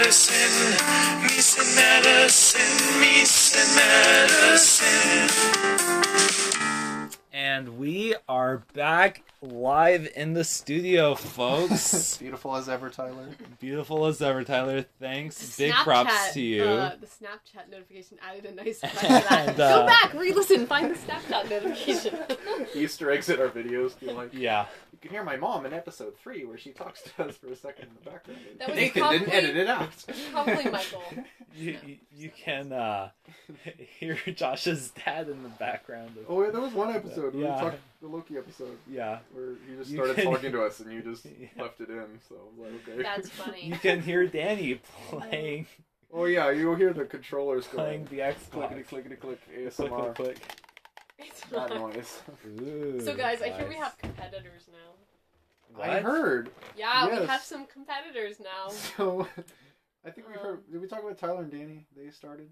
medicine, Meeson medicine, Meeson medicine. And we are back live in the studio, folks. Beautiful as ever, Tyler. Beautiful as ever, Tyler. Thanks. Big props to you. The Snapchat notification added a nice touch to that. Go back, re-listen, find the Snapchat notification. Easter eggs in our videos. Yeah. You can hear my mom in episode 3 where she talks to us for a second in the background. Nathan didn't edit it out. Probably Michael. You can hear Josh's dad in the background. Oh, yeah, there was one episode. Yeah. We talked the Loki episode. Yeah. Where you just started talking to us and you just left it in. So I was like, okay. That's funny. You can hear Danny playing. Oh, yeah. You'll hear the controllers playing the Xbox. Clickety-click. ASMR. Click. It's that noise. Ooh, so, guys, nice. I hear we have competitors now. What? I heard. Yeah, yes. We have some competitors now. So, I think we heard... Did we talk about Tyler and Danny? They started?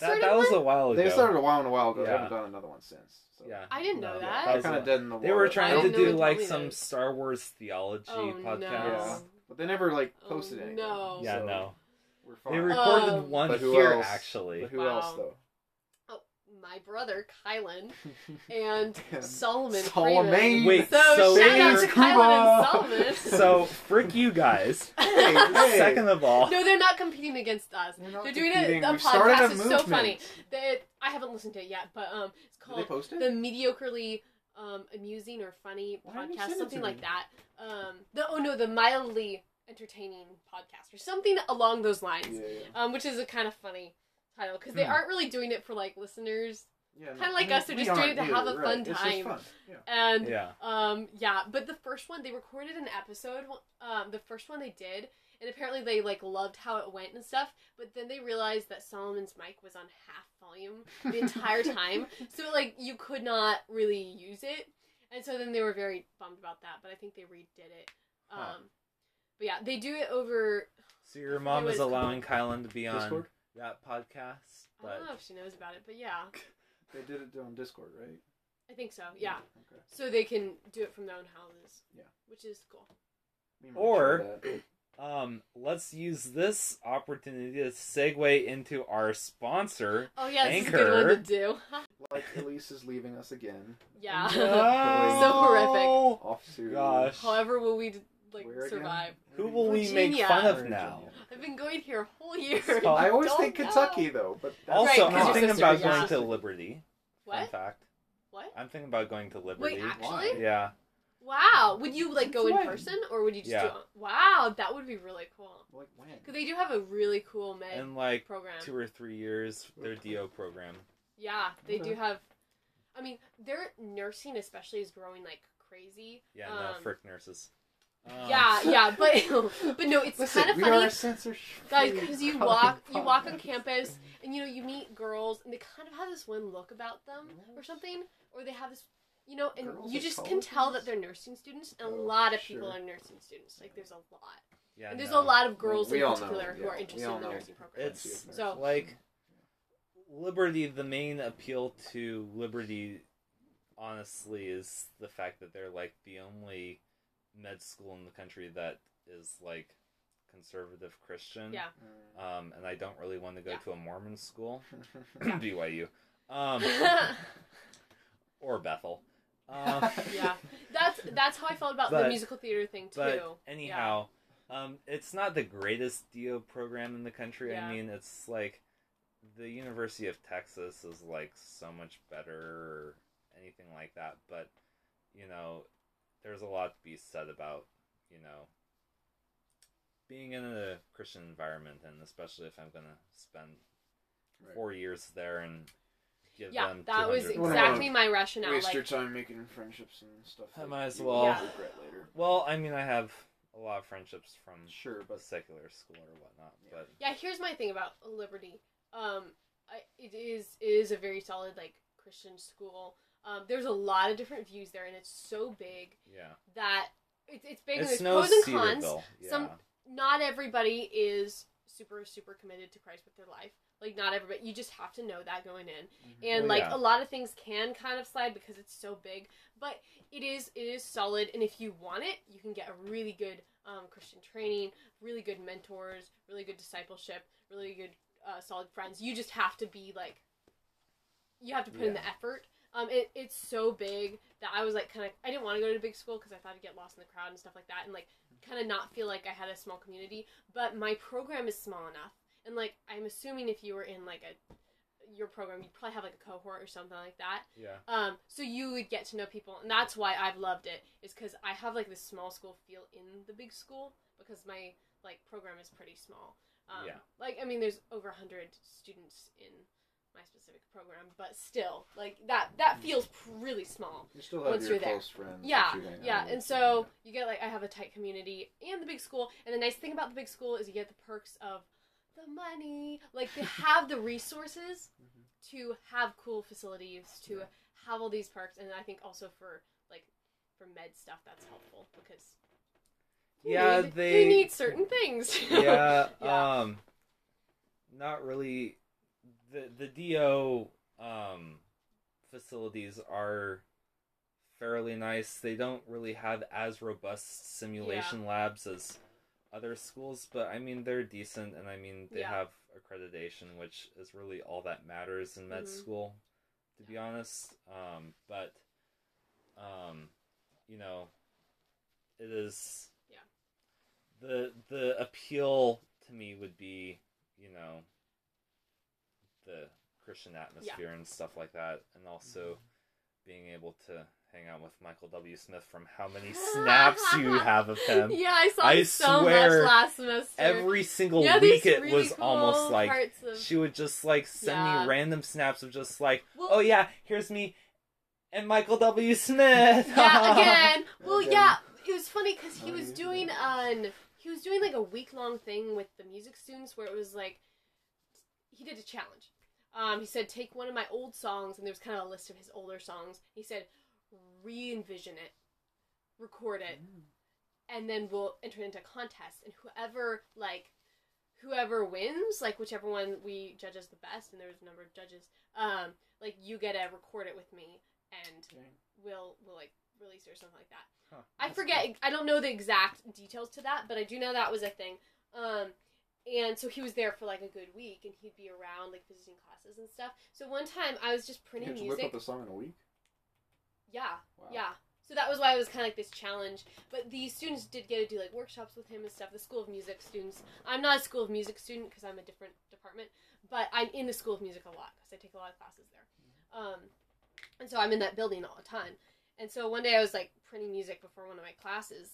That was a while ago. They started a while ago. Yeah. They haven't done another one since. So. Yeah, I didn't know that. They're kind of dead in the water. They were trying to do, like, some Star Wars theology podcast. No. Yeah. But they never, like, posted anything. No. Yeah, so no. We're fine. They recorded one here, actually. But who else, though? My brother Kylan and Solomon. Wait, so shout out to Kylan and Solomon. So frick you guys. Hey. Second of all, no, they're not competing against us. They're doing a podcast. It's so funny. I haven't listened to it yet, but it's called the Mediocrely Amusing or Funny Podcast, something like that. The Mildly Entertaining Podcast or something along those lines, which is a kind of funny title, because they aren't really doing it for, like, listeners. Yeah, kind of us, they're just doing it to have a fun time. Fun. Yeah. And, but the first one, they recorded an episode, the first one they did, and apparently they, like, loved how it went and stuff, but then they realized that Solomon's mic was on half volume the entire time, so, like, you could not really use it, and so then they were very bummed about that, but I think they redid it. But, yeah, they do it over... So your mom is allowing Kylan to be on... Discord? That podcast. I don't know if she knows about it, but yeah. They did it on Discord, right? I think so, yeah. Okay. So they can do it from their own houses. Yeah. Which is cool. Or, let's use this opportunity to segue into our sponsor, Anchor. This is a good one to do. Like, Elise is leaving us again. Yeah. No. So horrific. Off to... Gosh. However will we... Where survive. Who will Virginia. We make fun of now? I've been going here a whole year. So I always think Kentucky, though. But that's also, right, I'm thinking about going to Liberty. What? In fact. What? I'm thinking about going to Liberty. Wait, actually? Yeah. Wow. Would you, like, go in person, or would you just do it? Wow, that would be really cool. Like, when? Because they do have a really cool med program. In, like, 2 or 3 years, their DO program. Yeah, they do have... I mean, their nursing especially is growing, like, crazy. Yeah, no, frick nurses. But no, it's kind of funny, guys, because you walk on campus and, you know, you meet girls and they kind of have this one look about them or something, or they have this, you know, and girls, you just can tell that they're nursing students, and a lot of people are nursing students. Like, there's a lot, and there's a lot of girls in particular who are interested in the nursing program. It's so, like, Liberty. The main appeal to Liberty, honestly, is the fact that they're, like, the only med school in the country that is, like, conservative Christian. Yeah. And I don't really want to go to a Mormon school. BYU. Or Bethel. Yeah. That's how I felt about the musical theater thing, too. But anyhow, it's not the greatest DO program in the country. Yeah. I mean, it's, like, the University of Texas is, like, so much better or anything like that. But, you know... There's a lot to be said about, you know, being in a Christian environment, and especially if I'm going to spend 4 years there and give them that was exactly my rationale. Waste your time making friendships and stuff. I might as well. Yeah. Regret later. Well, I mean, I have a lot of friendships from secular school or whatnot. Yeah. But here's my thing about Liberty. It is a very solid, like, Christian school. There's a lot of different views there, and it's so big that it's big. There's pros and cons. Yeah. Not everybody is super, super committed to Christ with their life. Like, not everybody. You just have to know that going in. Mm-hmm. And, like, a lot of things can kind of slide because it's so big. But it is solid, and if you want it, you can get a really good Christian training, really good mentors, really good discipleship, really good solid friends. You just have to be like, you have to put in the effort. It's so big that I was like, kind of, I didn't want to go to big school because I thought I'd get lost in the crowd and stuff like that, and like kind of not feel like I had a small community. But my program is small enough, and like I'm assuming if you were in like your program, you'd probably have like a cohort or something like that. Yeah. So you would get to know people, and that's why I've loved it, is because I have like this small school feel in the big school because my like program is pretty small. Like, I mean, there's over 100 students in my specific program, but still, like, that feels really small. You still have your close friends. Yeah, and so you get, like, I have a tight community and the big school, and the nice thing about the big school is you get the perks of the money, like, they have the resources to have cool facilities, to have all these perks, and I think also for, like, for med stuff, that's helpful, because you need certain things. Not really... The DO facilities are fairly nice. They don't really have as robust simulation labs as other schools, but I mean, they're decent, and I mean, they have accreditation, which is really all that matters in med school, to be honest. But you know, it is... The appeal to me would be, you know... the Christian atmosphere and stuff like that, and also being able to hang out with Michael W. Smith from how many snaps you have of him. Yeah, I saw him so much last semester. Every single week it really was cool, almost like she would just like send me random snaps of just like, here's me and Michael W. Smith. It was funny because he was doing like a week-long thing with the music students where it was like, he did a challenge. He said, take one of my old songs, and there was kind of a list of his older songs. He said, re-envision it, record it, and then we'll enter into a contest. And whoever wins, like, whichever one we judge as the best, and there was a number of judges, like, you get to record it with me, and we'll like, release it or something like that. Huh, I forget. Cool. I don't know the exact details to that, but I do know that was a thing. And so he was there for, like, a good week, and he'd be around, like, visiting classes and stuff. So one time, I was just printing music. You whip up the song in a week? Yeah. Wow. Yeah. So that was why it was kind of, like, this challenge. But the students did get to do, like, workshops with him and stuff, the School of Music students. I'm not a School of Music student because I'm a different department, but I'm in the School of Music a lot because I take a lot of classes there. And so I'm in that building all the time. And so one day I was, like, printing music before one of my classes,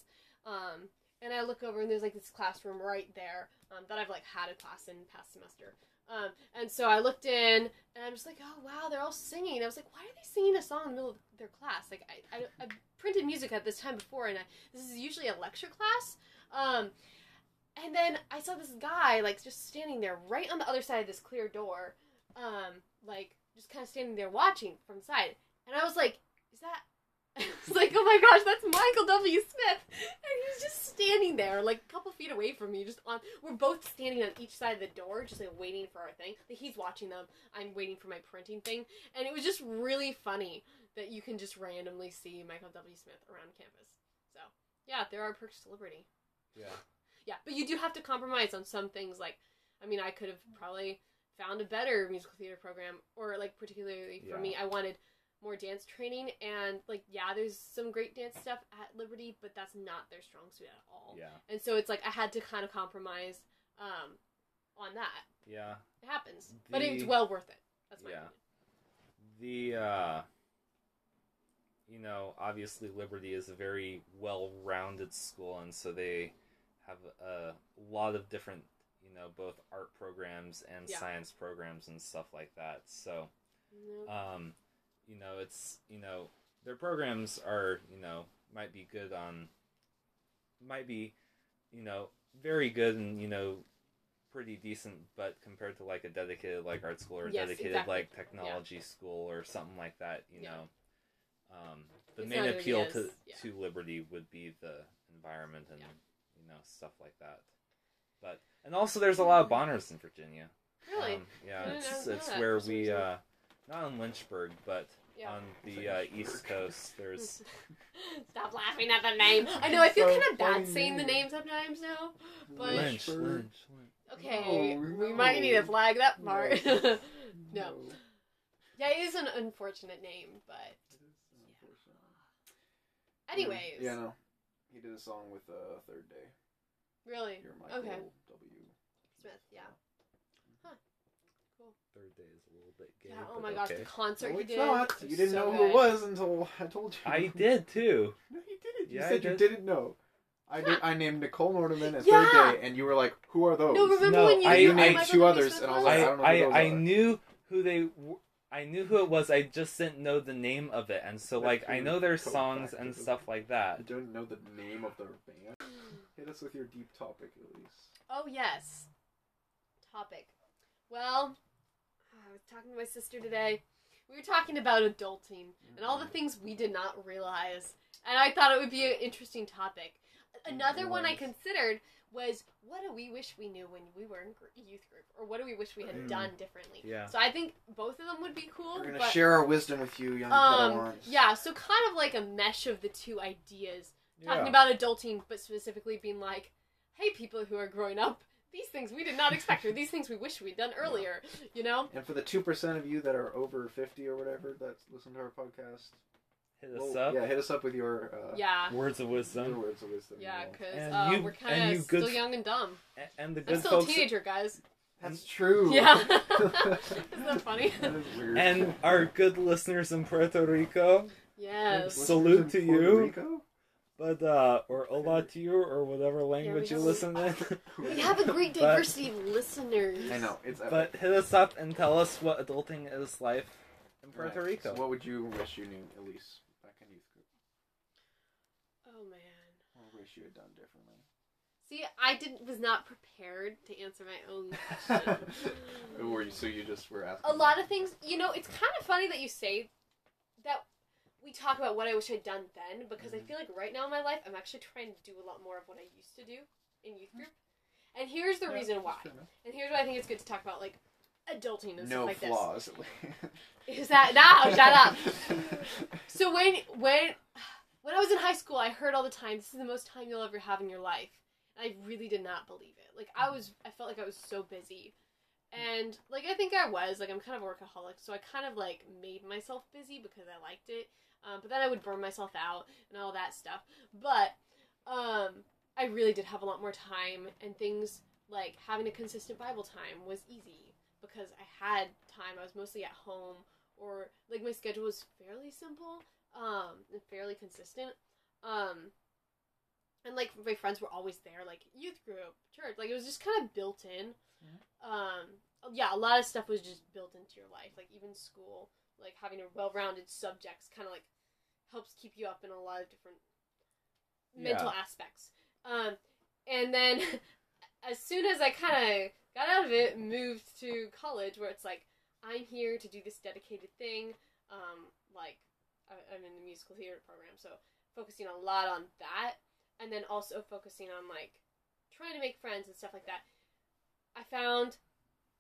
and I look over, and there's, like, this classroom right there that I've, like, had a class in past semester. And so I looked in, and I'm just like, oh, wow, they're all singing. I was like, why are they singing a song in the middle of their class? Like, I printed music at this time before, and this is usually a lecture class. And then I saw this guy, like, just standing there right on the other side of this clear door, like, just kind of standing there watching from the side. And I was like, is that... It's like, oh my gosh, that's Michael W. Smith, and he's just standing there, like a couple feet away from me. We're both standing on each side of the door, just like waiting for our thing. Like, he's watching them, I'm waiting for my printing thing, and it was just really funny that you can just randomly see Michael W. Smith around campus. So yeah, there are perks to Liberty. Yeah, but you do have to compromise on some things. Like, I mean, I could have probably found a better musical theater program, or like particularly for me, I wanted more dance training, and like, there's some great dance stuff at Liberty, but that's not their strong suit at all. And so it's like I had to kind of compromise on that. It happens, but it's well worth it. That's my opinion. You know, obviously Liberty is a very well-rounded school, and so they have a lot of different, you know, both art programs and science programs and stuff like that. So you know, it's, you know, their programs are, you know, might be, you know, very good and, you know, pretty decent, but compared to like a dedicated like art school or dedicated like technology school or something like that, you know, the it's main appeal to Liberty would be the environment and, you know, stuff like that. But, and also there's a lot of Bonners in Virginia. Really? Yeah. It's where we, not in Lynchburg, but yeah. on the East Coast. There's. Stop laughing at the name. I know. I feel kind of bad saying the name sometimes now. But... Lynchburg. Okay, we might need to flag that part. No. Yeah, it is an unfortunate name, but. Yeah. Anyways. Yeah, no. He did a song with Third Day. Really? You're Michael W. Smith. Yeah. Huh. Cool. Third Day is a little bit gay. Yeah. Oh my gosh, the concert he did. You didn't know who it was until I told you. I did too. No, you didn't. You said you didn't know. I named Nicole Nordeman at Third Day, and you were like, "Who are those?" No, remember when you named two others, and I was like, "I don't know who those are." I knew who they were. I knew who it was, I just didn't know the name of it, and so, like, I know their songs and stuff like that. I don't know the name of their band. Hit us with your deep topic, Elise. Oh, yes. Topic. Well, I was talking to my sister today. We were talking about adulting, and all the things we did not realize, and I thought it would be an interesting topic. Another one I considered was, what do we wish we knew when we were in youth group? Or what do we wish we had done differently? Yeah. So I think both of them would be cool. We're going to share our wisdom with you, young Padawans. Yeah, so kind of like a mesh of the two ideas. Talking about adulting, but specifically being like, hey, people who are growing up, these things we did not expect, or these things we wish we'd done earlier, you know? And for the 2% of you that are over 50 or whatever that listen to our podcast... Hit us up. Yeah, hit us up with your words of wisdom. Your words of wisdom. Yeah, because we're kind of still young and dumb. And the good I'm still a teenager, guys. That's true. Yeah. Isn't that funny? That is weird. And our good listeners in Puerto Rico. Yes. Salute to you. Puerto Rico? But, or hola to you, or whatever language you listen in. We have a great diversity of listeners. I know. It's epic. But hit us up and tell us what adulting is like in Puerto Rico. So what would you wish you knew, Elise? Oh man! I wish you had done differently. See, I was not prepared to answer my own question. So you just were asking? A lot of things. You know, it's kind of funny that you say that. We talk about what I wish I'd done then, because I feel like right now in my life, I'm actually trying to do a lot more of what I used to do in youth group. And here's the reason why. And here's why I think it's good to talk about like adulting and stuff like this. No flaws. Is that shut up? So when I was in high school, I heard all the time, this is the most time you'll ever have in your life. And I really did not believe it. Like, I felt like I was so busy. And, like, I think I was. Like, I'm kind of a workaholic, so I kind of, like, made myself busy because I liked it. But then I would burn myself out and all that stuff. But I really did have a lot more time. And things like having a consistent Bible time was easy because I had time. I was mostly at home. Or, like, my schedule was fairly simple. And fairly consistent, and, like, my friends were always there, like, youth group, church, like, it was just kind of built in, a lot of stuff was just built into your life, like, even school, like, having a well-rounded subjects kind of, like, helps keep you up in a lot of different mental aspects, and then, as soon as I kind of got out of it, moved to college, where it's, like, I'm here to do this dedicated thing, like, I'm in the musical theater program, so focusing a lot on that, and then also focusing on, like, trying to make friends and stuff like that. I found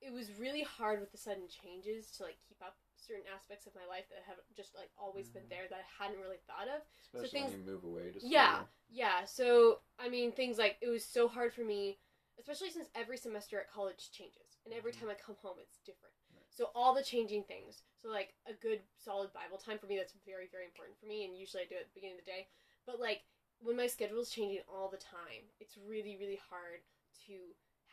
it was really hard with the sudden changes to, like, keep up certain aspects of my life that have just, like, always been there that I hadn't really thought of. Especially when you move away to school. Yeah, so, I mean, things like, it was so hard for me, especially since every semester at college changes, and every time I come home, it's different. So all the changing things. So, like, a good, solid Bible time for me, that's very, very important for me, and usually I do it at the beginning of the day. But, like, when my schedule's changing all the time, it's really, really hard to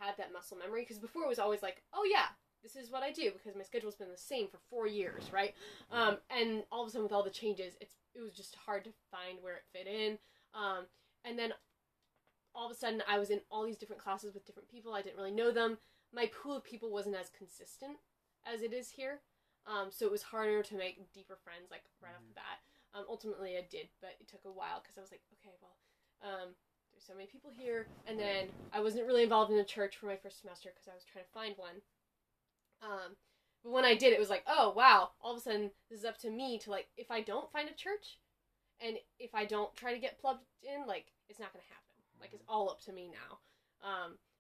have that muscle memory. Because before it was always like, oh, yeah, this is what I do, because my schedule's been the same for 4 years, right? And all of a sudden, with all the changes, it was just hard to find where it fit in. And then all of a sudden, I was in all these different classes with different people. I didn't really know them. My pool of people wasn't as consistent as it is here, so it was harder to make deeper friends, like, right off the bat. Ultimately, I did, but it took a while, because I was like, okay, well, there's so many people here, and then I wasn't really involved in a church for my first semester, because I was trying to find one, but when I did, it was like, oh, wow, all of a sudden, this is up to me to, like, if I don't find a church, and if I don't try to get plugged in, like, it's not gonna happen, like, it's all up to me now,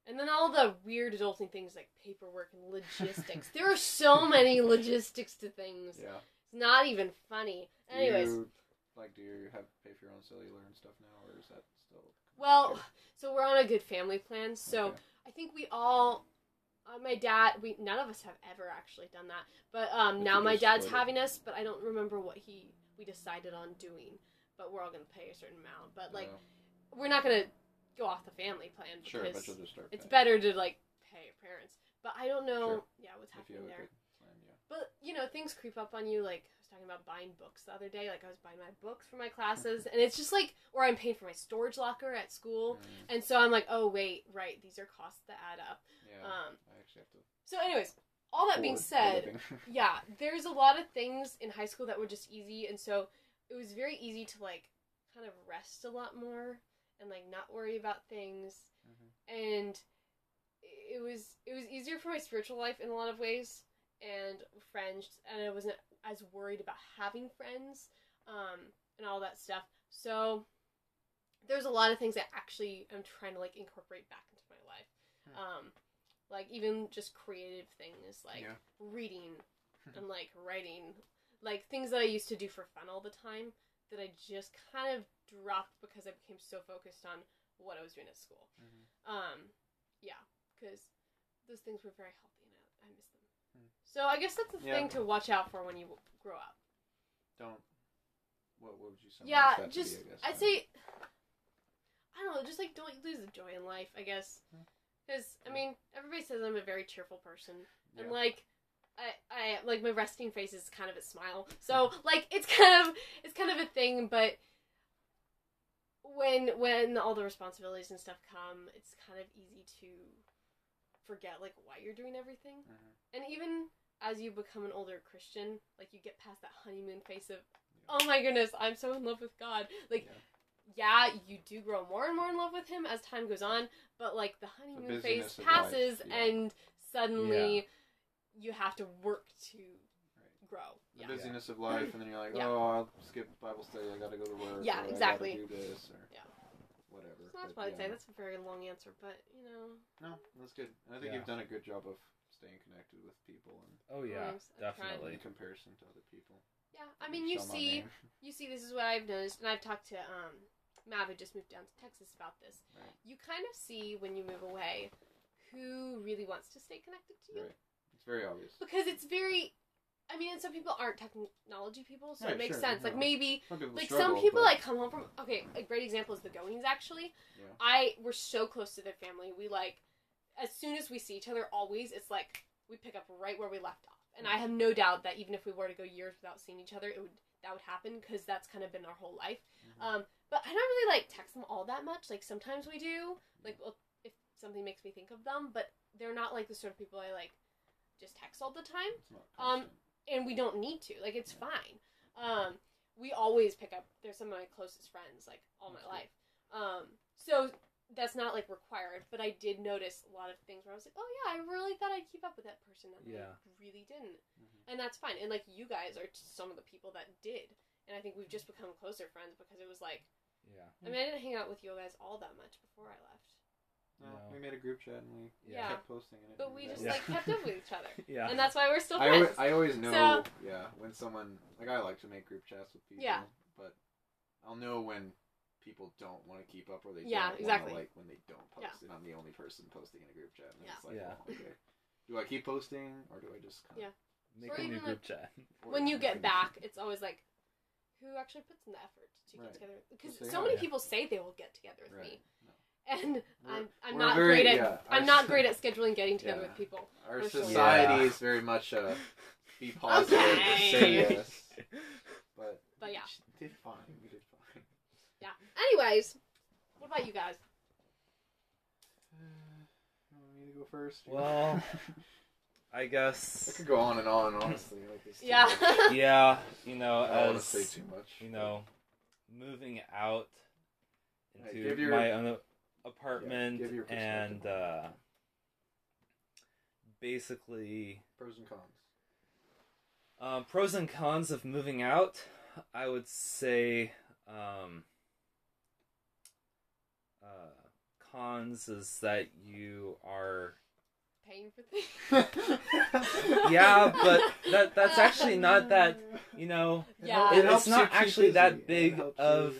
and then all the weird adulting things like paperwork and logistics. There are so many logistics to things. Yeah. It's not even funny. Anyways. Do you have to pay for your own cellular and stuff now, or is that still... Well, so we're on a good family plan, so okay. I think we all... my dad, none of us have ever actually done that, but now my dad's having us, but I don't remember what we decided on doing, but we're all going to pay a certain amount, but we're not going to go off the family plan, because sure, but you'll just start it's better to pay your parents, but I don't know what's happening there. But, things creep up on you, I was talking about buying books the other day, I was buying my books for my classes, and it's just, or I'm paying for my storage locker at school, and so I'm oh, wait, right, these are costs that add up. Yeah, I actually have to... So, anyways, all that being said, yeah, there's a lot of things in high school that were just easy, and so it was very easy to, kind of rest a lot more, and, not worry about things, and it was easier for my spiritual life in a lot of ways, and friends, and I wasn't as worried about having friends, and all that stuff. So there's a lot of things that actually I'm trying to incorporate back into my life. Even just creative things reading and writing, things that I used to do for fun all the time that I just kind of dropped because I became so focused on what I was doing at school. Because those things were very healthy and I miss them. So I guess that's the thing to watch out for when you grow up. What would you say? Yeah, just, to be, I guess, I'd say, I don't know, just, don't lose the joy in life, I guess. Because, I mean, everybody says I'm a very cheerful person. Yeah. And, I my resting face is kind of a smile. So, it's kind of a thing, but when all the responsibilities and stuff come, it's kind of easy to forget, why you're doing everything. And even as you become an older Christian, you get past that honeymoon phase of, oh my goodness, I'm so in love with God. You do grow more and more in love with him as time goes on, but, the honeymoon phase passes, and suddenly you have to work to grow. The busyness of life, and then you're oh, I'll skip Bible study, I gotta go to work. Yeah, or exactly. I gotta do this, or... Yeah. Whatever. So that's what I'd say. That's a very long answer, but, No, that's good. And I think you've done a good job of staying connected with people. And definitely. In comparison to other people. Yeah, I mean, you see, this is what I've noticed, and I've talked to Mav, who just moved down to Texas, about this. Right. You kind of see, when you move away, who really wants to stay connected to you. Right. It's very obvious. Because it's very... I mean, and some people aren't technology people, so it makes sense. No. Maybe, some people, come home from... Okay, a great example is the Goings, actually. Yeah. We're so close to their family. We, as soon as we see each other, always, it's we pick up right where we left off. And I have no doubt that even if we were to go years without seeing each other, that would happen, because that's kind of been our whole life. But I don't really, text them all that much. Sometimes we do, if something makes me think of them, but they're not, the sort of people I, just text all the time. It's not constant. And we don't need to. It's fine. We always pick up. They're some of my closest friends, all my life. So that's not, required. But I did notice a lot of things where I was oh, yeah, I really thought I'd keep up with that person. And I really didn't. And that's fine. And, you guys are some of the people that did. And I think we've just become closer friends because it was, Yeah. I mean, I didn't hang out with you guys all that much before I left. No. We made a group chat and we kept posting it. But we just kept up with each other. Yeah. And that's why we're still friends. I always know, when someone, I like to make group chats with people. Yeah. But I'll know when people don't want to keep up or they don't exactly. want to, when they don't post. And I'm the only person posting in a group chat. And it's oh, okay. Do I keep posting or do I just kind of make a new group chat? When you get back, it's always who actually puts in the effort to get together? Because so many people say they will get together with me. No. And I'm not very, great at I'm not great at scheduling getting together with people. Our society is very much be positive, say yes. But yeah, we did fine. Yeah. Anyways, what about you guys? You want me to go first? Well, I guess I could go on and on. Honestly, it's too much. Yeah. I don't want to say too much. Moving out into my own apartment and basically pros and cons of moving out. I would say cons is that you are paying for things. Yeah, but that's actually not that, you know, yeah. It's not actually that big of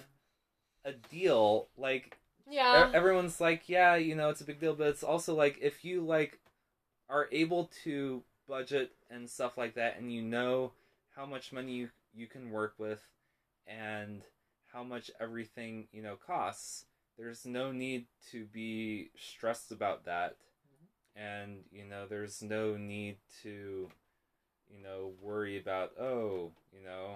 a deal. Like, yeah, everyone's like, yeah, you know, it's a big deal, but it's also like if you like are able to budget and stuff like that, and you know how much money you can work with and how much everything, you know, costs. There's no need to be stressed about that. And, you know, there's no need to, you know, worry about, oh, you know,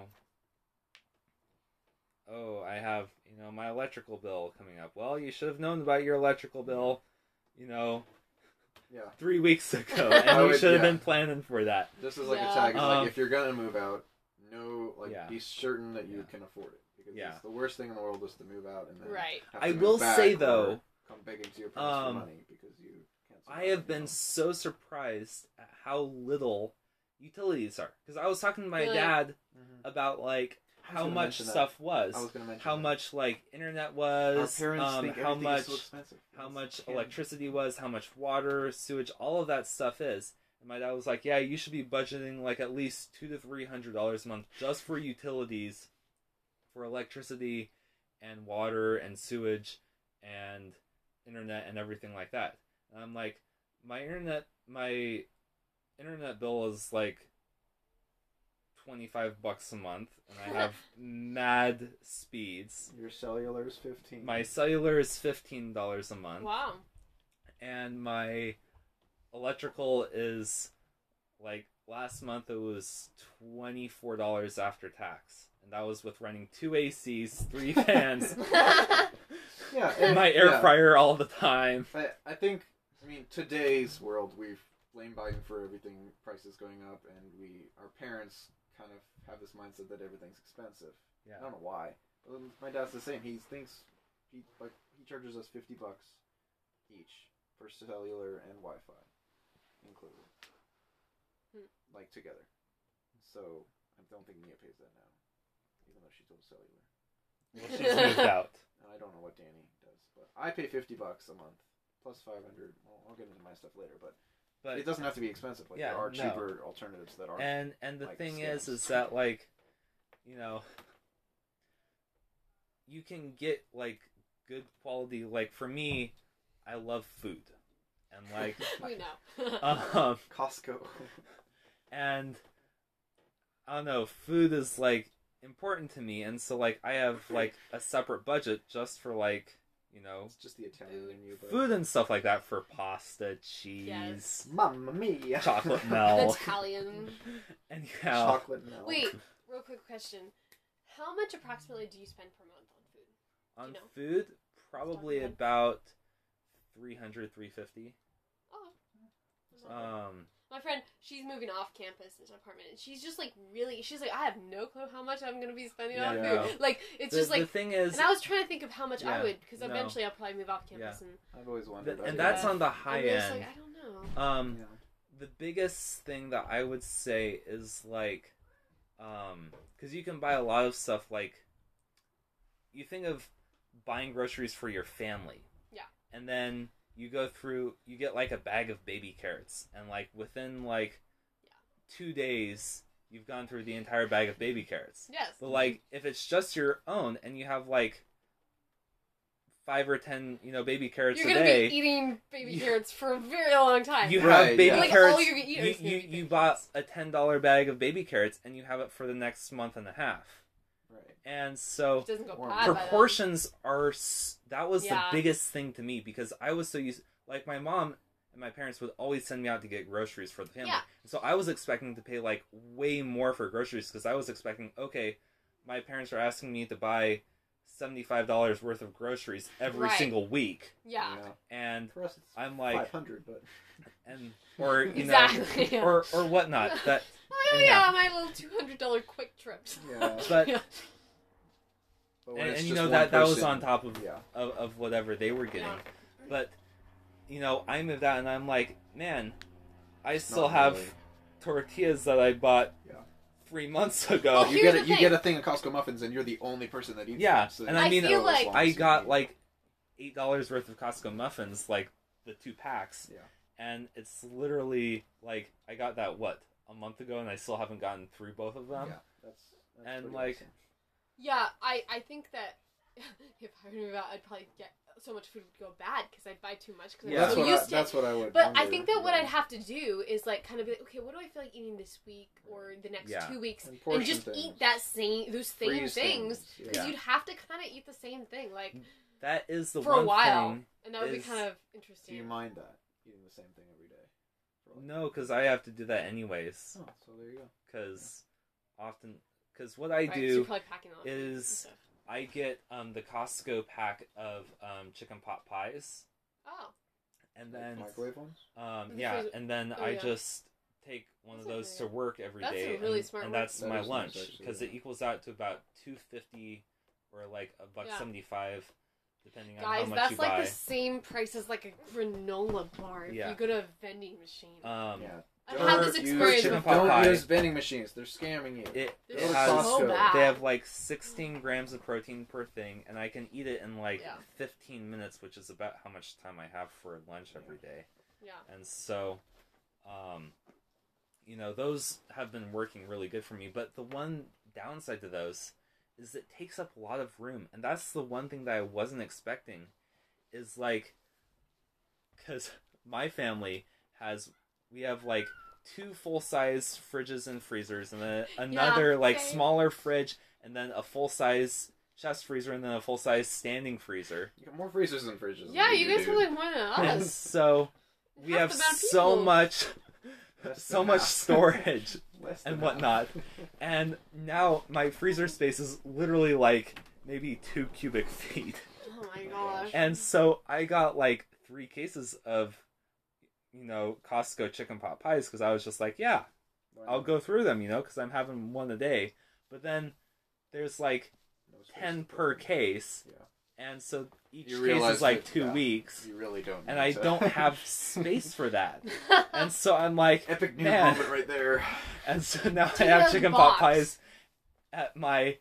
oh, I have, you know, my electrical bill coming up. Well, you should have known about your electrical bill, you know, 3 weeks ago. And you should have been planning for that. This is like a tag. It's like, if you're going to move out, know, like, be certain that you can afford it. Because it's the worst thing in the world is to move out and then have to I will say, though, come begging to your parents for money because you... I have been so surprised at how little utilities are. Because I was talking to my dad about, like, how much stuff was. I was going to mention how much, like, internet was, how much electricity was, how much water, sewage, all of that stuff is. And my dad was like, yeah, you should be budgeting, like, at least $200 to $300 a month just for utilities, for electricity and water and sewage and internet and everything like that. I'm like, my internet bill is like $25 a month, and I have mad speeds. Your cellular is $15. My cellular is $15 a month. Wow. And my electrical is, like, last month it was $24 after tax, and that was with running 2 ACs, 3 fans, and my air fryer all the time. I think. I mean, today's world, we've blamed Biden for everything, prices going up, and our parents kind of have this mindset that everything's expensive. Yeah. I don't know why. But my dad's the same. He charges us $50 each for cellular and Wi-Fi included, like, together. So I don't think Mia pays that now, even though she's still cellular. Well, she's moved out. I don't know what Danny does, but I pay $50 a month. Plus 500. Well, I'll get into my stuff later, but it doesn't have to be expensive. Like, there are cheaper alternatives that are. And the, like, thing scams. is that, like, you know, you can get, like, good quality. Like, for me, I love food, and, like, we know Costco, and I don't know. Food is, like, important to me, and so, like, I have, like, a separate budget just for, like. You know, it's just the Italian food and stuff like that, for pasta, cheese, Mamma mia, chocolate milk, Italian, anyhow. Chocolate milk. Wait, real quick question: how much approximately do you spend per month on food? On food, probably about $300, $350. Oh. My friend, she's moving off campus in an apartment, and she's just, like, really... She's like, I have no clue how much I'm going to be spending on food. Like, it's just, like... The thing is... And I was trying to think of how much I would, because eventually I'll probably move off campus. Yeah. I've always wondered. And that's on the high end. Just, like, I don't know. The biggest thing that I would say is, like... Because you can buy a lot of stuff, like... You think of buying groceries for your family. Yeah. And then... You go through, you get, like, a bag of baby carrots, and, like, within, like, 2 days, you've gone through the entire bag of baby carrots. Yes. But, like, if it's just your own, and you have, like, 5 or 10, you know, baby carrots a day. You're going to be eating baby carrots for a very long time. You have baby carrots. Like, all you bought a $10 bag of baby carrots, and you have it for the next month and a half. Right. And so proportions are, that was the biggest thing to me, because I was so used, like, my mom and my parents would always send me out to get groceries for the family. Yeah. And so I was expecting to pay, like, way more for groceries, because I was expecting, okay, my parents are asking me to buy $75 worth of groceries every single week. Yeah. And for us it's I'm like 500, but and or you exactly, know or whatnot. That oh yeah, my little $200 quick trips. Yeah. But, but and you know that was on top of, of whatever they were getting. Yeah. But you know, I moved out and I'm like, man, I still have tortillas that I bought 3 months ago. Well, you get a thing of Costco muffins, and you're the only person that eats them. So and I mean, feel like I got like $8 worth of Costco muffins, like the 2 packs. Yeah. and it's literally like I got that a month ago, and I still haven't gotten through both of them. Yeah, that's and like, awesome. Yeah, I think that if I were about, I'd probably get so much food would go bad because I'd buy too much because I'm so used to. That's what I would. But wonder, I think that what I'd have to do is like kind of be like, okay, what do I feel like eating this week or the next 2 weeks, and just eat that those same things because you'd have to kind of eat the same thing like that is the for one a while, thing and that would be kind of interesting. Do you mind that eating the same thing every day? No, because I have to do that anyways. Oh, so there you go. Because often, because what I do is I get the Costco pack of chicken pot pies. Oh. And then microwave ones. Yeah, and then I just take one of those to work every day. That's a really smart. And that's my lunch because it equals out to about $2.50 or like $1.75. Depending on how much you buy. Guys, that's like the same price as like a granola bar if you go to a vending machine. I've had this experience with Don't use vending machines. They're scamming you. It has, so bad. They have like 16 grams of protein per thing, and I can eat it in like 15 minutes, which is about how much time I have for lunch every day. Yeah. And so, you know, those have been working really good for me. But the one downside to those is it takes up a lot of room, and that's the one thing that I wasn't expecting, is like, because my family we have like 2 full-size fridges and freezers, and then another smaller fridge, and then a full-size chest freezer, and then a full-size standing freezer. You got more freezers than fridges. Yeah, you guys have like more than us. So we have so much, so much storage. And whatnot. And now my freezer space is literally like maybe 2 cubic feet. Oh my gosh. And so I got like 3 cases of, you know, Costco chicken pot pies because I was just like, yeah, I'll go through them, you know, because I'm having one a day. But then there's like 10 per case. Yeah. And so each case is like 2 weeks. You really don't. And I don't have space for that. And so I'm like, epic new moment right there. And so now I have chicken pot pies at my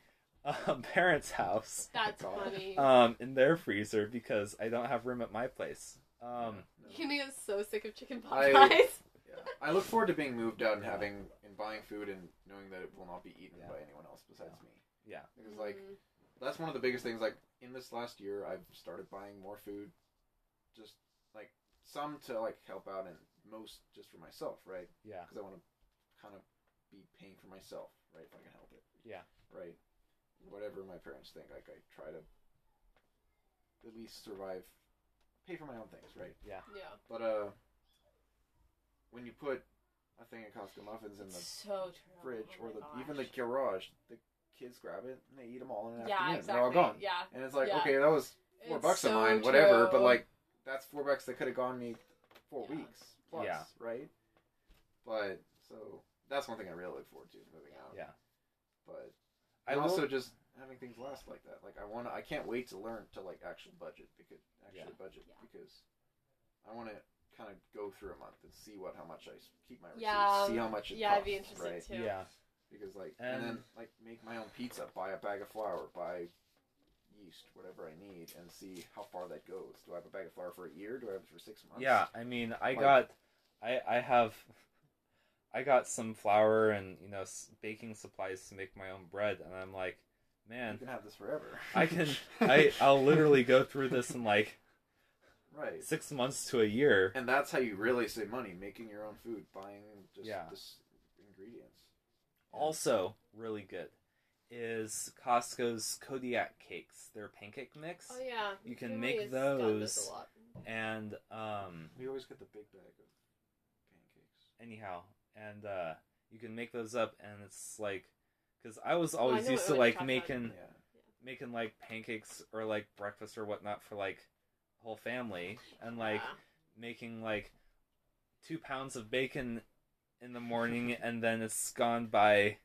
parents' house. That's funny. In their freezer because I don't have room at my place. You're gonna get so sick of chicken pot pies. Yeah. I look forward to being moved out and having and buying food and knowing that it will not be eaten by anyone else besides me. Yeah. Because like that's one of the biggest things. Like in this last year, I've started buying more food, just like some to like help out and most just for myself, right? Yeah. Because I want to kind of be paying for myself, right? If I can help it. Yeah. Right. Whatever my parents think, like I try to at least survive, pay for my own things, right? Yeah. Yeah. But when you put a thing of Costco muffins in the fridge or even the garage, the kids grab it and they eat them all in an afternoon. Exactly. They're all gone. Yeah. And it's like, okay, that was $4 of mine, whatever. But like, that's $4 that could have gone me 4 weeks plus, right? But so that's one thing I really look forward to moving out. Yeah. But I also just having things last like that. Like I can't wait to learn to like actually budget because I want to kind of go through a month and see how much I keep my receipts, see how much it costs. Yeah, I'd be interested too. Yeah. Because like, and then like make my own pizza, buy a bag of flour, buy yeast, whatever I need, and see how far that goes. Do I have a bag of flour for a year? Do I have it for 6 months? Yeah, I mean, I got some flour and, you know, baking supplies to make my own bread, and I'm like, man, you can have this forever. I'll literally go through this in like 6 months to a year. And that's how you really save money, making your own food, buying just this ingredients. Also really good is Costco's Kodiak cakes. They're pancake mix. Oh yeah, you can make those. And we always get the big bag of pancakes. Anyhow, and you can make those up, and it's like, because I was always used to like making like pancakes or like breakfast or whatnot for like whole family, and like making like 2 pounds of bacon in the morning, and then it's gone by,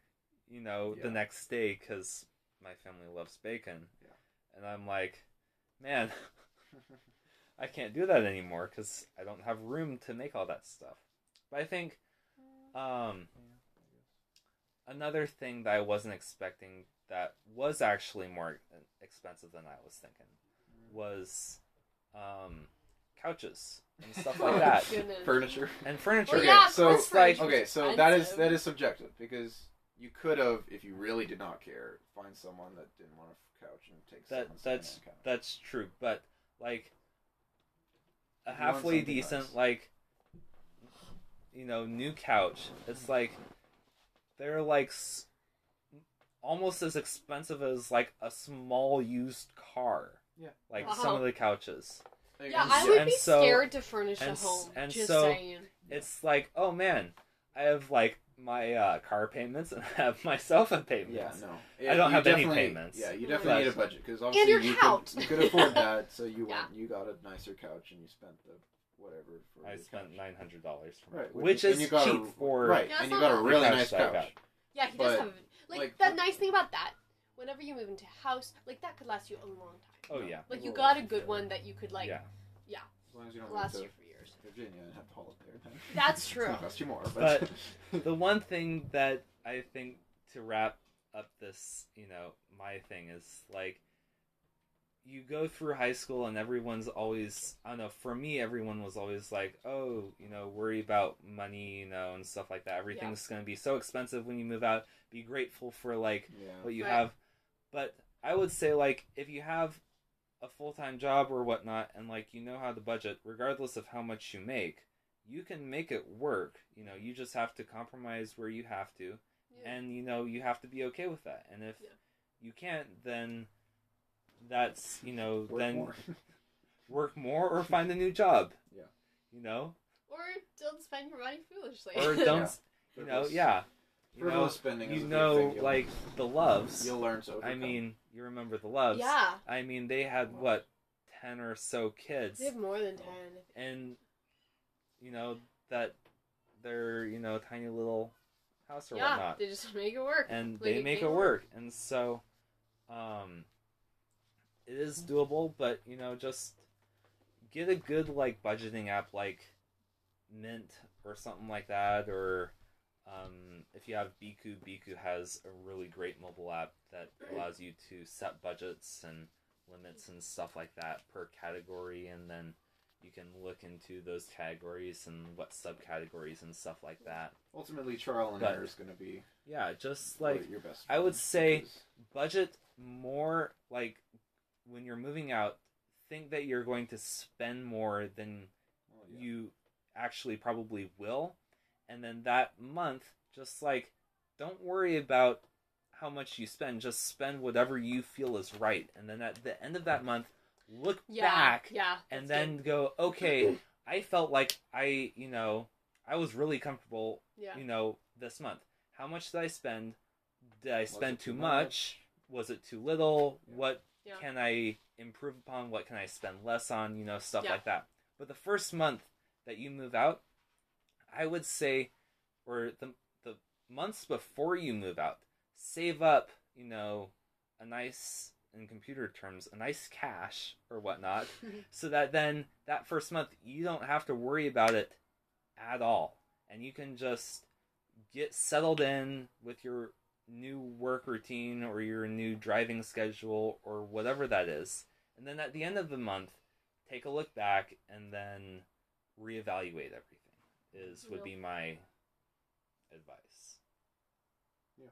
you know, the next day, because my family loves bacon. Yeah. And I'm like, man, I can't do that anymore, because I don't have room to make all that stuff. But I think another thing that I wasn't expecting that was actually more expensive than I was thinking was couches and stuff like that. Furniture. Well, yeah, so it's like, okay, so that is subjective, because you could have, if you really did not care, find someone that didn't want a couch and take that's true, but like a halfway decent nice. Like, you know, new couch. It's like they're like almost as expensive as like a small used car. Yeah. Like some of the couches. Yeah, I would be scared to furnish a home. And just saying. It's like, oh man, I have like my car payments and I have my sofa payments. Yeah, no. I don't have any payments. Yeah, you definitely need a budget, because obviously you could afford that, so you went, you got a nicer couch and you spent the whatever. For I spent $900 for it. Which is cheap for... Right, and you got a really nice couch. Yeah, he does have... Like, the nice thing about that, whenever you move into a house, like, that could last you a long time. Oh, yeah. Like, you got a good one that you could, like... Yeah. Yeah. As long as you don't last you for years. Virginia and have to haul it there. That's true. It's going to cost you more. But the one thing that I think, to wrap up this, you know, my thing is, like, you go through high school and everyone's always, I don't know, for me, everyone was always like, oh, you know, worry about money, you know, and stuff like that. Everything's going to be so expensive when you move out. Be grateful for, like, what you have. But I would say, like, if you have a full-time job or whatnot and, like, you know how to budget, regardless of how much you make, you can make it work. You know, you just have to compromise where you have to. Yeah. And, you know, you have to be okay with that. And if you can't, then... That's, you know, work more or find a new job. Yeah. You know? Or don't spend your money foolishly. Or don't, you know, You know, spending you know like, the Loves. You'll learn so. I mean, you remember the Loves. Yeah. I mean, they had, 10 or so kids. They have more than 10. And, you know, that their, you know, tiny little house or whatnot. Yeah, they just make it work. And like, they make it work. And so, it is doable, but, you know, just get a good, like, budgeting app like Mint or something like that, or if you have Biku, Biku has a really great mobile app that allows you to set budgets and limits and stuff like that per category, and then you can look into those categories and what subcategories and stuff like that. Ultimately, trial and error is going to be... Yeah, just, like, your best I would say budget more, like... When you're moving out, think that you're going to spend more than you actually probably will. And then that month, just like, don't worry about how much you spend. Just spend whatever you feel is right. And then at the end of that month, look back and then go, okay, I felt like I, you know, I was really comfortable, you know, this month. How much did I spend? Did I spend too much? Was it too little? What... Yeah. Can I improve upon? What can I spend less on? You know, stuff like that. But the first month that you move out, I would say, or the months before you move out, save up, you know, a nice, in computer terms, a nice cash or whatnot, so that then that first month you don't have to worry about it at all. And you can just get settled in with your new work routine or your new driving schedule or whatever that is. And then at the end of the month, take a look back and then reevaluate everything would be my advice. Yeah.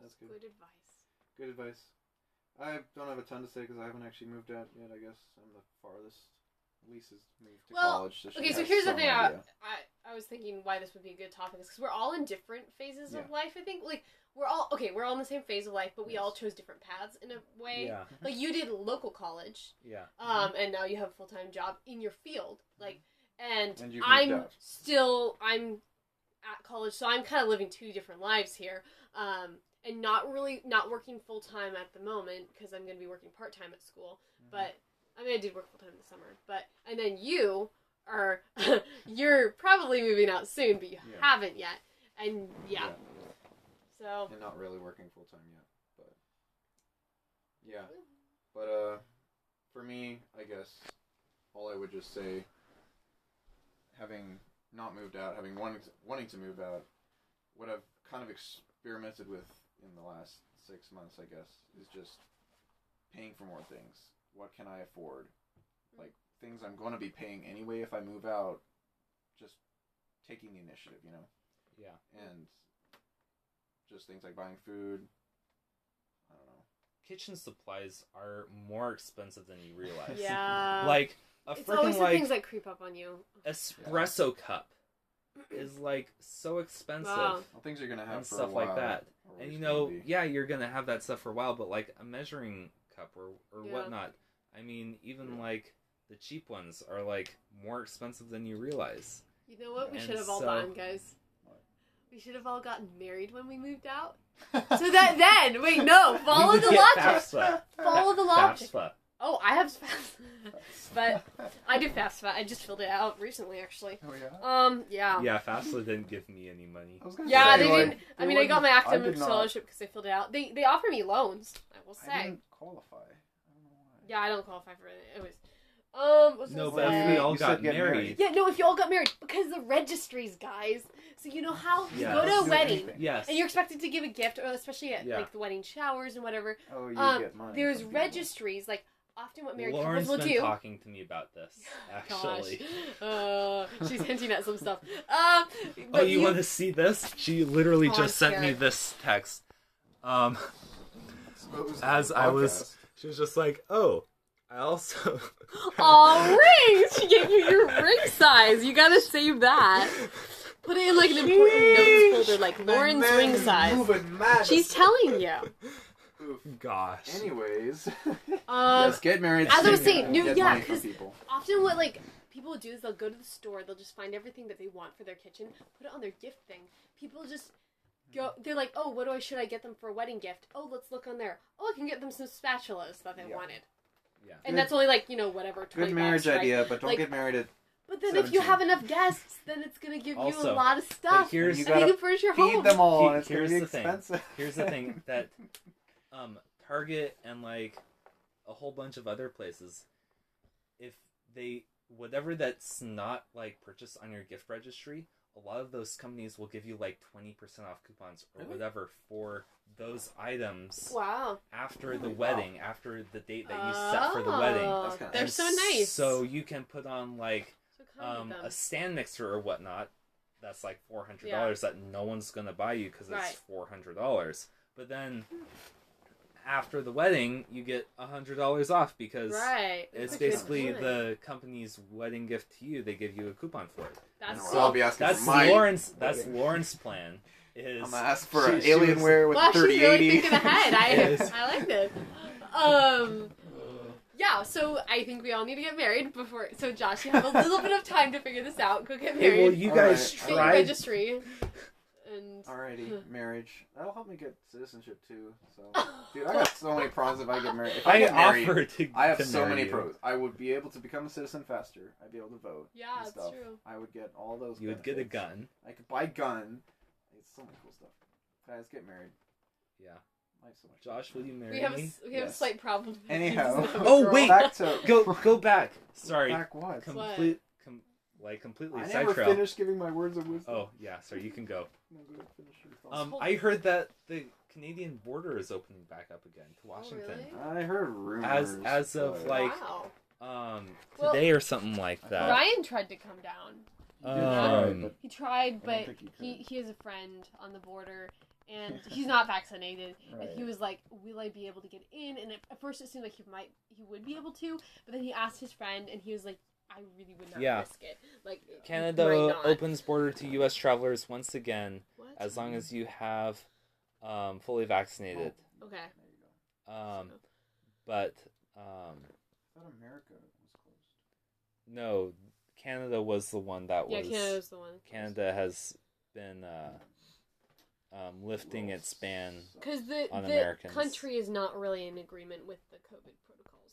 That's good advice. Good advice. I don't have a ton to say because I haven't actually moved out yet, I guess. I'm the farthest. Elise has moved to college. So okay, so here's the thing. I was thinking why this would be a good topic is because we're all in different phases of life, I think. Like, we're all in the same phase of life, but we all chose different paths in a way. Yeah. Like, you did local college. Yeah. And now you have a full-time job in your field. Like, and I'm at college, so I'm kind of living two different lives here. And not working full-time at the moment because I'm going to be working part-time at school. Mm-hmm. But, I mean, I did work full-time in the summer. And then you're probably moving out soon, but you haven't yet. And, so. And not really working full time yet, but for me, I guess all I would just say, having not moved out, having wanting to move out, what I've kind of experimented with in the last 6 months, I guess, is just paying for more things. What can I afford? Like things I'm going to be paying anyway if I move out, just taking the initiative, you know? Yeah. And just things like buying food. I don't know. Kitchen supplies are more expensive than you realize. Yeah. Like, it's always the things that creep up on you. Espresso cup is, like, so expensive. Wow. Well, things you're going to have and for stuff a while, like that. And, you know, yeah, you're going to have that stuff for a while, but, like, a measuring cup or whatnot. I mean, even, like, the cheap ones are, like, more expensive than you realize. You know what we should have all done, guys? What? We should have all gotten married when we moved out. So that then, wait, no, follow the logic. FAFSA. Follow the logic. FAFSA. Oh, I have FAFSA. But I do FAFSA. I just filled it out recently, actually. Oh, yeah? Yeah. Yeah, FAFSA didn't give me any money. Yeah, they didn't. I mean, I got my academic scholarship because I filled it out. They offered me loans, I will say. I didn't qualify. I don't know why. Yeah, I don't qualify for it. Anyways. No, but if we all got married. Yeah, no, if you all got married. Because the registries, guys. So you know how you go to a wedding. Yes. And you're expected to give a gift, or especially at like the wedding showers and whatever. Oh, you get money. There's registries, like often what married Lauren's couples will do. Lauren's been talking to me about this, actually. She's hinting at some stuff. But you want to see this? She literally just sent me this text. As I was, she was just like, oh. I also... Aw, rings! She gave you your ring size. You gotta save that. Put it in, like, an important notes folder, like, Lauren's ring size. She's telling you. Gosh. Anyways. Yes, get married. As I was saying, because often what, like, people will do is they'll go to the store, they'll just find everything that they want for their kitchen, put it on their gift thing. People just... go, they're like, oh, what do I... should I get them for a wedding gift? Oh, let's look on there. Oh, I can get them some spatulas that they wanted. Yeah. And that's only like, you know, whatever, $20. Good marriage idea, but don't get married at 17. If you have enough guests, then it's going to give you a lot of stuff. Here's, and you can furnish your home. Feed them all, and it's going to be expensive. Here's the thing, that Target and like a whole bunch of other places, if they, whatever that's not like purchased on your gift registry, a lot of those companies will give you like 20% off coupons or whatever for those items. Wow. After the wedding, after the date that you set for the wedding. That's kind of they're so nice. So you can put on like a stand mixer or whatnot that's like $400 that no one's going to buy you because it's $400. But then after the wedding, you get $100 off because it's basically the company's wedding gift to you. They give you a coupon for it. That's so, I'll be asking for my Lauren's. That's Lauren's plan. Is I'm gonna ask for an Alienware with 3080. She's really thinking ahead. I like this. Yeah. So I think we all need to get married before. So Josh, you have a little bit of time to figure this out. Go get married. Hey, well, you guys try registry. And... Alrighty, marriage. That'll help me get citizenship too. So, dude, I got so many pros if I get married. If I get married, I have so many pros. I would be able to become a citizen faster. I'd be able to vote. Yeah, that's true. I would get all those. You benefits. Would get a gun. I could buy a gun. It's so much cool stuff. Guys, get married. Yeah. So much Josh, will you marry me? We have a slight problem. Anyhow. Oh wait, back to... go back. Sorry. Back what? Complete. Like, completely sidetracked. I never finished giving my words of wisdom. Oh, yeah, so you can go. I heard that the Canadian border is opening back up again to Washington. Oh, really? I heard rumors. As of, like, today or something like that. Ryan tried to come down. He tried, but he has a friend on the border, and he's not vaccinated. Right. And he was like, will I be able to get in? And at first it seemed like he would be able to, but then he asked his friend, and he was like, I really would not risk it. Like, Canada opens border to U.S. travelers once again, as long as you have fully vaccinated. Oh. Okay. But I thought America was closed. No, Canada was the one that was. Yeah, Canada was the one. Canada has been lifting its ban on Americans. Because the country is not really in agreement with the COVID protocols.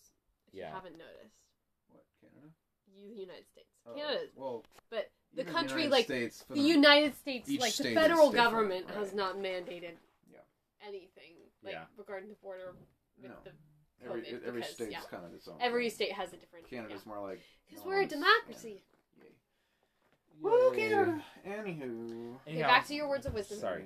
If you haven't noticed. What, Canada? The United States. Canada. Well, but the country, like, the United States, like, the federal government has not mandated anything, like, regarding the border with the COVID. Every state's kind of its own. Every state has a different... Canada's more like... Because we're a democracy. Yeah. Woo, Canada! Anywho. Okay, back to your words of wisdom. Sorry.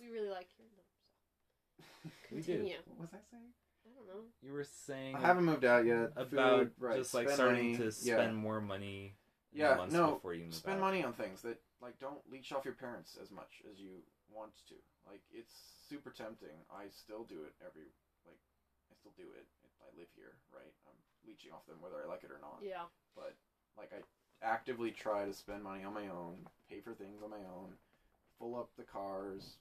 We really like your... Continue. What was I saying? I don't know. You were saying... I haven't moved out yet. About food, right, just like starting money, to spend more money months before you move out. Money on things that like don't leech off your parents as much as you want to. Like, it's super tempting. I still do it every... Like, I still do it. I live here, right? I'm leeching off them whether I like it or not. Yeah. But, like, I actively try to spend money on my own, pay for things on my own, full up the cars,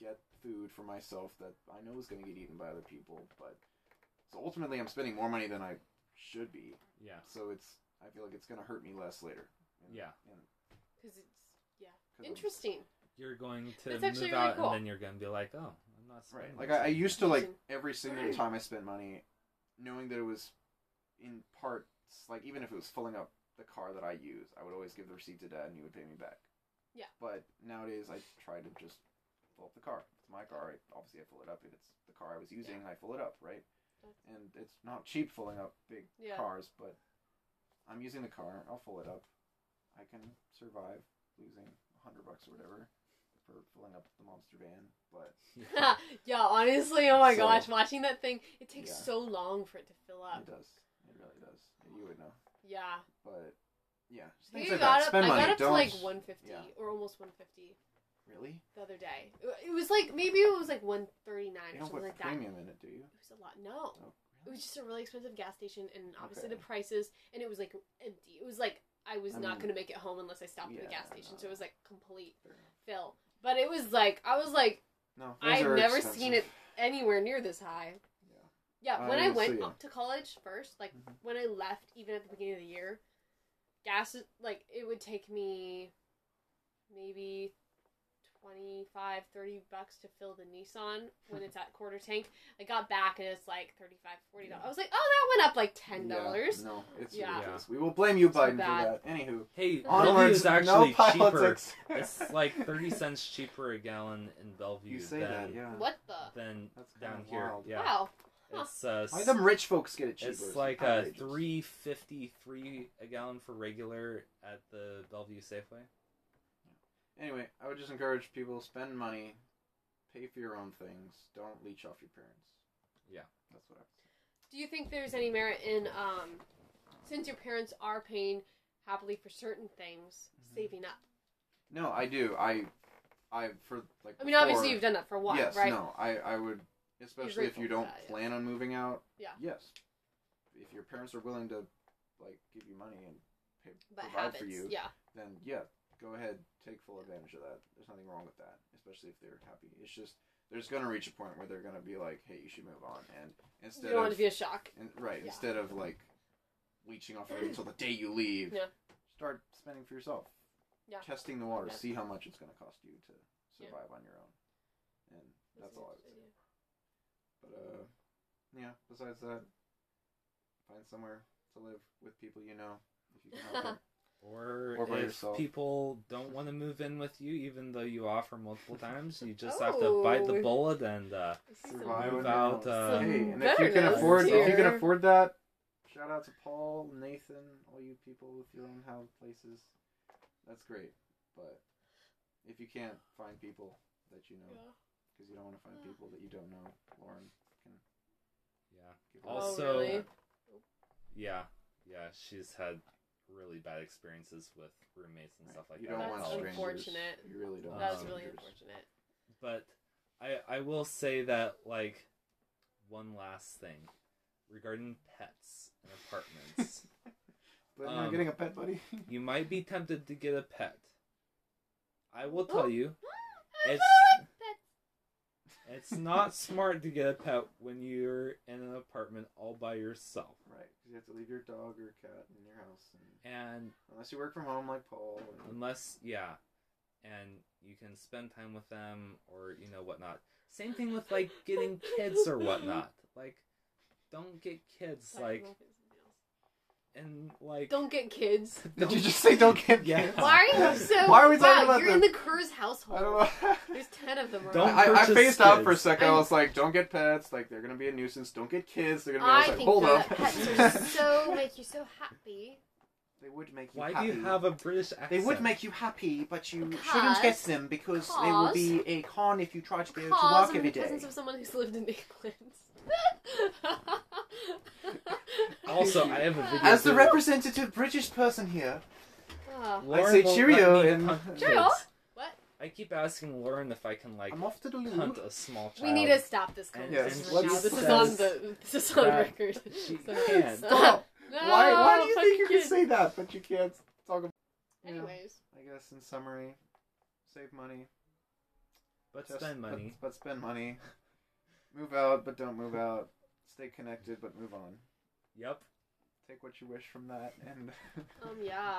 get food for myself that I know is going to get eaten by other people, but... So ultimately, I'm spending more money than I should be. Yeah. So it's, I feel like it's going to hurt me less later. And, because it's, interesting. You're going to move out and then you're going to be like, oh, I'm not spending. Right. Like, I used to, like, every single time I spent money, knowing that it was in part, like, even if it was filling up the car that I use, I would always give the receipt to Dad and he would pay me back. Yeah. But nowadays, I try to just fill up the car. It's my car. Obviously, I fill it up. If it's the car I was using, I fill it up, right? And it's not cheap filling up big cars, but I'm using the car. I'll fill it up. I can survive losing $100 or whatever for filling up the monster van. But honestly, oh my gosh, watching that thing, it takes so long for it to fill up. It does. It really does. You would know. Yeah. But just things like that. Spend money. I got up to like $150 or almost $150. Really? The other day. It was like, maybe it was like $139 or something like that. You don't put premium in it, do you? It was a lot. No. Oh, really? It was just a really expensive gas station, and obviously the prices, and it was like empty. It was like, I mean, not going to make it home unless I stopped at the gas station, so it was like complete fill. But it was like, I was like, I've never seen it anywhere near this high. Yeah. Yeah, when I went up to college first, like when I left, even at the beginning of the year, gas, like it would take me maybe... $25-$30 to fill the Nissan when it's at quarter tank. I got back and it's like $35-$40. Yeah. I was like, oh, that went up like $10. Yeah. No, it's ridiculous. Yeah. We will blame you, Biden, for that. Anywho, hey, Bellevue is actually cheaper. It's like 30 cents cheaper a gallon in Bellevue. You say that? Yeah. What the? Then down here. Yeah. Wow. Huh. It's why them rich folks get it cheaper? It's like $3.53 a gallon for regular at the Bellevue Safeway. Anyway, I would just encourage people, spend money, pay for your own things, don't leech off your parents. Yeah. That's what I would say. Do you think there's any merit in, since your parents are paying happily for certain things, saving up? No, I do. I mean, obviously you've done that for a while, right? Yes, no, I would, especially if you don't plan on moving out. Yeah. Yes. If your parents are willing to, like, give you money and provide for you, then go ahead, take full advantage of that. There's nothing wrong with that, especially if they're happy. It's just, there's going to reach a point where they're going to be like, hey, you should move on. And instead you don't want to be a shock. Instead of, like, leeching off of it until the day you leave, start spending for yourself. Yeah. Testing the water. Yeah. See how much it's going to cost you to survive on your own. And that's all I would say. But, besides that, find somewhere to live with people you know, if you can help them. Or if people don't want to move in with you, even though you offer multiple times, you just have to bite the bullet and survive out. Hey, and if you can afford that, shout out to Paul, Nathan, all you people with your own house places. That's great, but if you can't find people that you know, because you don't want to find people that you don't know, Lauren can. Yeah. Also, really? She's had really bad experiences with roommates and stuff like that. That's unfortunate. You really don't. That was really unfortunate. But I will say that, like, one last thing regarding pets and apartments. But not getting a pet, buddy. You might be tempted to get a pet. I will tell you, it's not smart to get a pet when you're in an apartment all by yourself. Right, because you have to leave your dog or cat in your house. And unless you work from home like Paul. And you can spend time with them or, whatnot. Same thing with, like, getting kids or whatnot. Like, don't get kids, like... And like, don't get kids. Did you just say don't get kids? Why are you so? Why are we talking about you're in the Kerr's household. I don't know. There's 10 of them. I phased out for a second. I was like, don't get pets. Like, they're gonna be a nuisance. Don't get kids. They're gonna be. I was like, hold up. Pets are so make you so happy. They would make you. Why happy. Why do you have a British accent? They would make you happy, but you shouldn't get them because they will be a con if you try to go to work every day. Because I'm the cousins of someone who's lived in England. Also, I have a video. As the representative British person here, I say cheerio and... Cheerio? What? I keep asking Lauren if I can, like, hunt a small child. We need to stop this conversation. Yes. This is on record. She can't. Stop. No, why do you think you can say that, but you can't talk about... Anyways. I guess, in summary, save money. But spend money. Move out, but don't move out. Stay connected, but move on. Yep. Take what you wish from that. And yeah.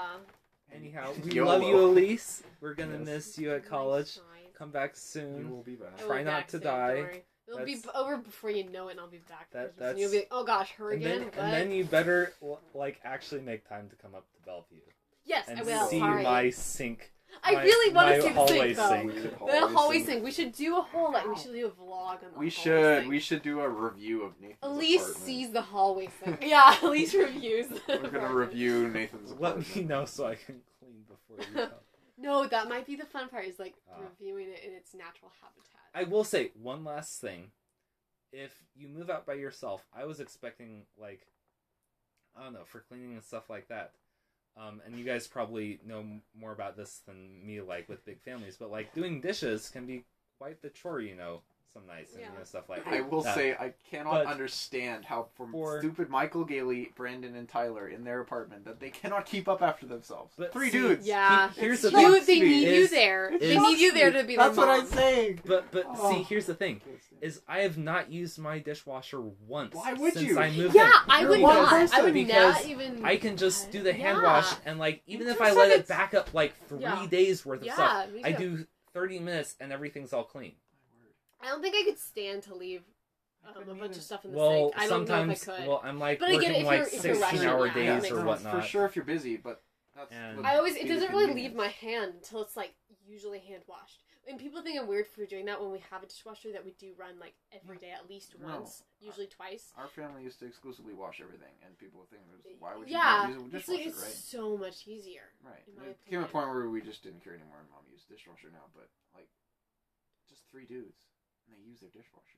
Anyhow, we love you, Elise. We're going to miss you at college. Come back soon. You will be back. Try not to die. It'll be over before you know it, and I'll be back. And you'll be like, oh gosh, her again? And then you better, like, actually make time to come up to Bellevue. Yes, I will. And see my sink. I really want to see the sink, though. The hallway sink. We should do a whole, like, we should do a vlog on the hallway sink. We should do a review of Nathan's apartment. Elise sees the hallway sink. Yeah, Elise reviews. We're going to review Nathan's apartment. Let me know so I can clean before you go. No, that might be the fun part, is, like, reviewing it in its natural habitat. I will say one last thing. If you move out by yourself, I was expecting, like, I don't know, for cleaning and stuff like that. And you guys probably know more about this than me, like, with big families, but, like, doing dishes can be quite the chore, you know, some nights, and you know, stuff like that. I will say, I cannot understand how stupid Michael, Gailey, Brandon, and Tyler in their apartment, that they cannot keep up after themselves. But Three dudes! Yeah. Here's the thing. They need you there. They need you there to be their mom. That's what I'm saying! But see, here's the thing, is I have not used my dishwasher once. Why would you? Since I moved in. Yeah, I would not. I would not even... I can just do the hand wash, and, like, even if I let it back up, like, 3 days worth of stuff, I do 30 minutes, and everything's all clean. I don't think I could stand to leave a bunch of stuff in the sink. I don't know if I could. Well, I'm like working like 16-hour days or whatnot. For sure, if you're busy, but that's... It doesn't really leave my hand until it's like usually hand washed. And people think I'm weird for doing that when we have a dishwasher that we do run like every day at least once, usually twice. Our family used to exclusively wash everything, and people would think, why would you not use a dishwasher, right? It's so much easier. Right. There came a point where we just didn't care anymore, and Mom used dishwasher now, but like just 3 dudes. And they use their dishwasher.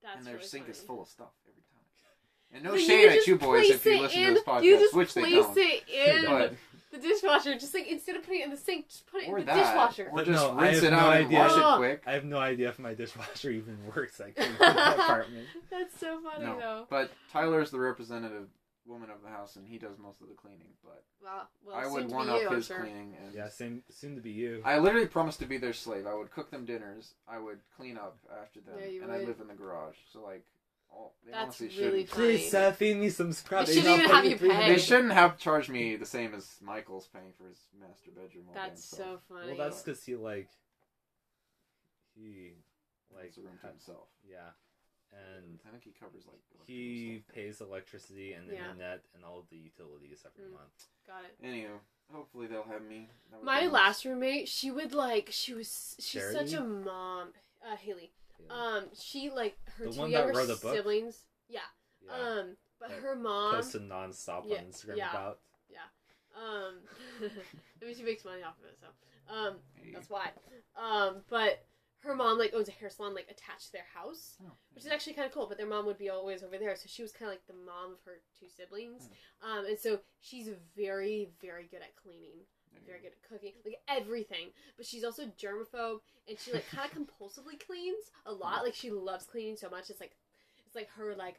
That's and their really sink funny. Is full of stuff every time. And no shade at you boys if you listen to this podcast, which they don't. You just place it in the dishwasher. Just like, instead of putting it in the sink, just put it in the dishwasher. Or just rinse it out and wash it quick. I have no idea if my dishwasher even works. I can't in my apartment. That's so funny, though. But Tyler's the representative woman of the house, and he does most of the cleaning, but I would one-up his cleaning. And yeah, soon to be you. I literally promised to be their slave. I would cook them dinners, I would clean up after them, I live in the garage, so like, they That's honestly really shouldn't. Funny. Please, feed me some scraps. They shouldn't even have you pay. They shouldn't have charged me the same as Michael's paying for his master bedroom. That's so funny. Well, that's because he has a room to himself. Yeah. And I think he covers like he pays electricity and the internet and all of the utilities every month. Got it. Anyhow, hopefully they'll have me. My last roommate, she's such a mom. Haley. She like her two younger siblings. Yeah. But her mom posted nonstop on Instagram about. Yeah. I mean, she makes money off of it, so that's why. But her mom, like, owns a hair salon, like, attached to their house, which is actually kind of cool, but their mom would be always over there, so she was kind of, like, the mom of her 2 siblings, and so she's very, very good at cleaning, very good at cooking, like, everything, but she's also germaphobe, and she, like, kind of compulsively cleans a lot, like, she loves cleaning so much, it's like her, like,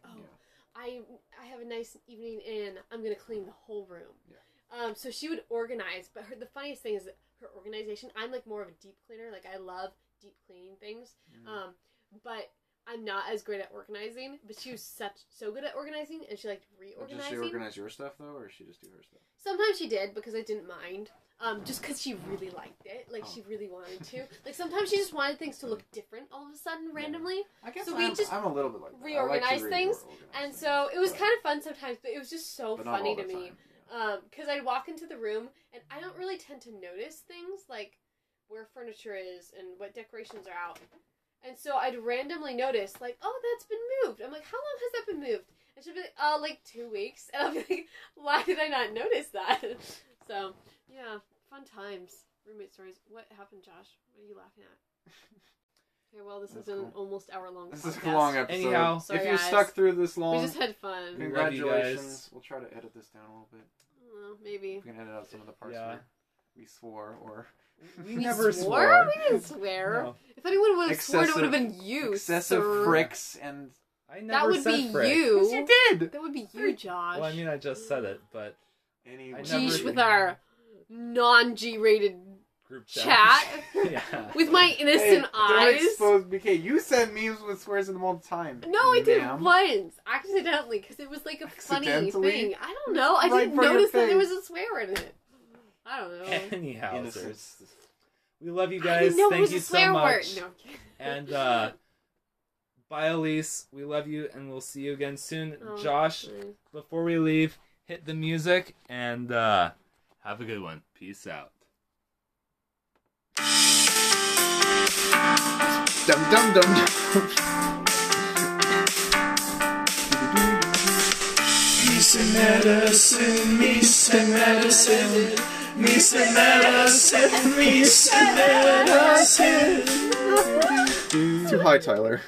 I have a nice evening, and I'm gonna clean the whole room, so she would organize, but the funniest thing is that her organization, I'm, like, more of a deep cleaner, like, I love deep cleaning things, but I'm not as great at organizing, but she was so good at organizing, and she liked reorganizing. Did she organize your stuff though, or she just do her stuff? Sometimes she did, because I didn't mind, just because she really liked it, like she really wanted to, like sometimes she just wanted things to look different all of a sudden randomly. I guess so I'm a little bit like that. Reorganize like things, and so it was kind of fun sometimes, but it was just so funny to me, because I'd walk into the room, and I don't really tend to notice things, like where furniture is and what decorations are out. And so I'd randomly notice, like, oh, that's been moved. I'm like, how long has that been moved? And she'd be like, oh, like 2 weeks. And I'll be like, why did I not notice that? So, yeah, fun times. Roommate stories. What happened, Josh? What are you laughing at? Okay, well, this is an almost hour-long podcast. This is a long episode. Anyhow, sorry, if you stuck through this long... We just had fun. Congratulations. We'll try to edit this down a little bit. Maybe. We can edit out some of the parts where we swore or... We never swore? We didn't swear. No. If anyone would have sworn, it would have been you, excessive sir. Fricks and... I never that would said be frick. You. Yes, you did. That would be you, Josh. Well, I mean, I just said it, but... Anyway. Jeesh with our non-G-rated... Group chat with my innocent eyes. Don't expose BK. You send memes with swears in them all the time. No, I did once accidentally because it was like a funny thing. I don't know. I didn't notice that there was a swear in it. I don't know. Anyhow, we love you guys. Thank you so much. No. And bye, Elise. We love you, and we'll see you again soon. Oh, Josh, before we leave, hit the music and have a good one. Peace out. Dum dum dum dum. Me say medicine, me say medicine, me say medicine. Too high, Tyler.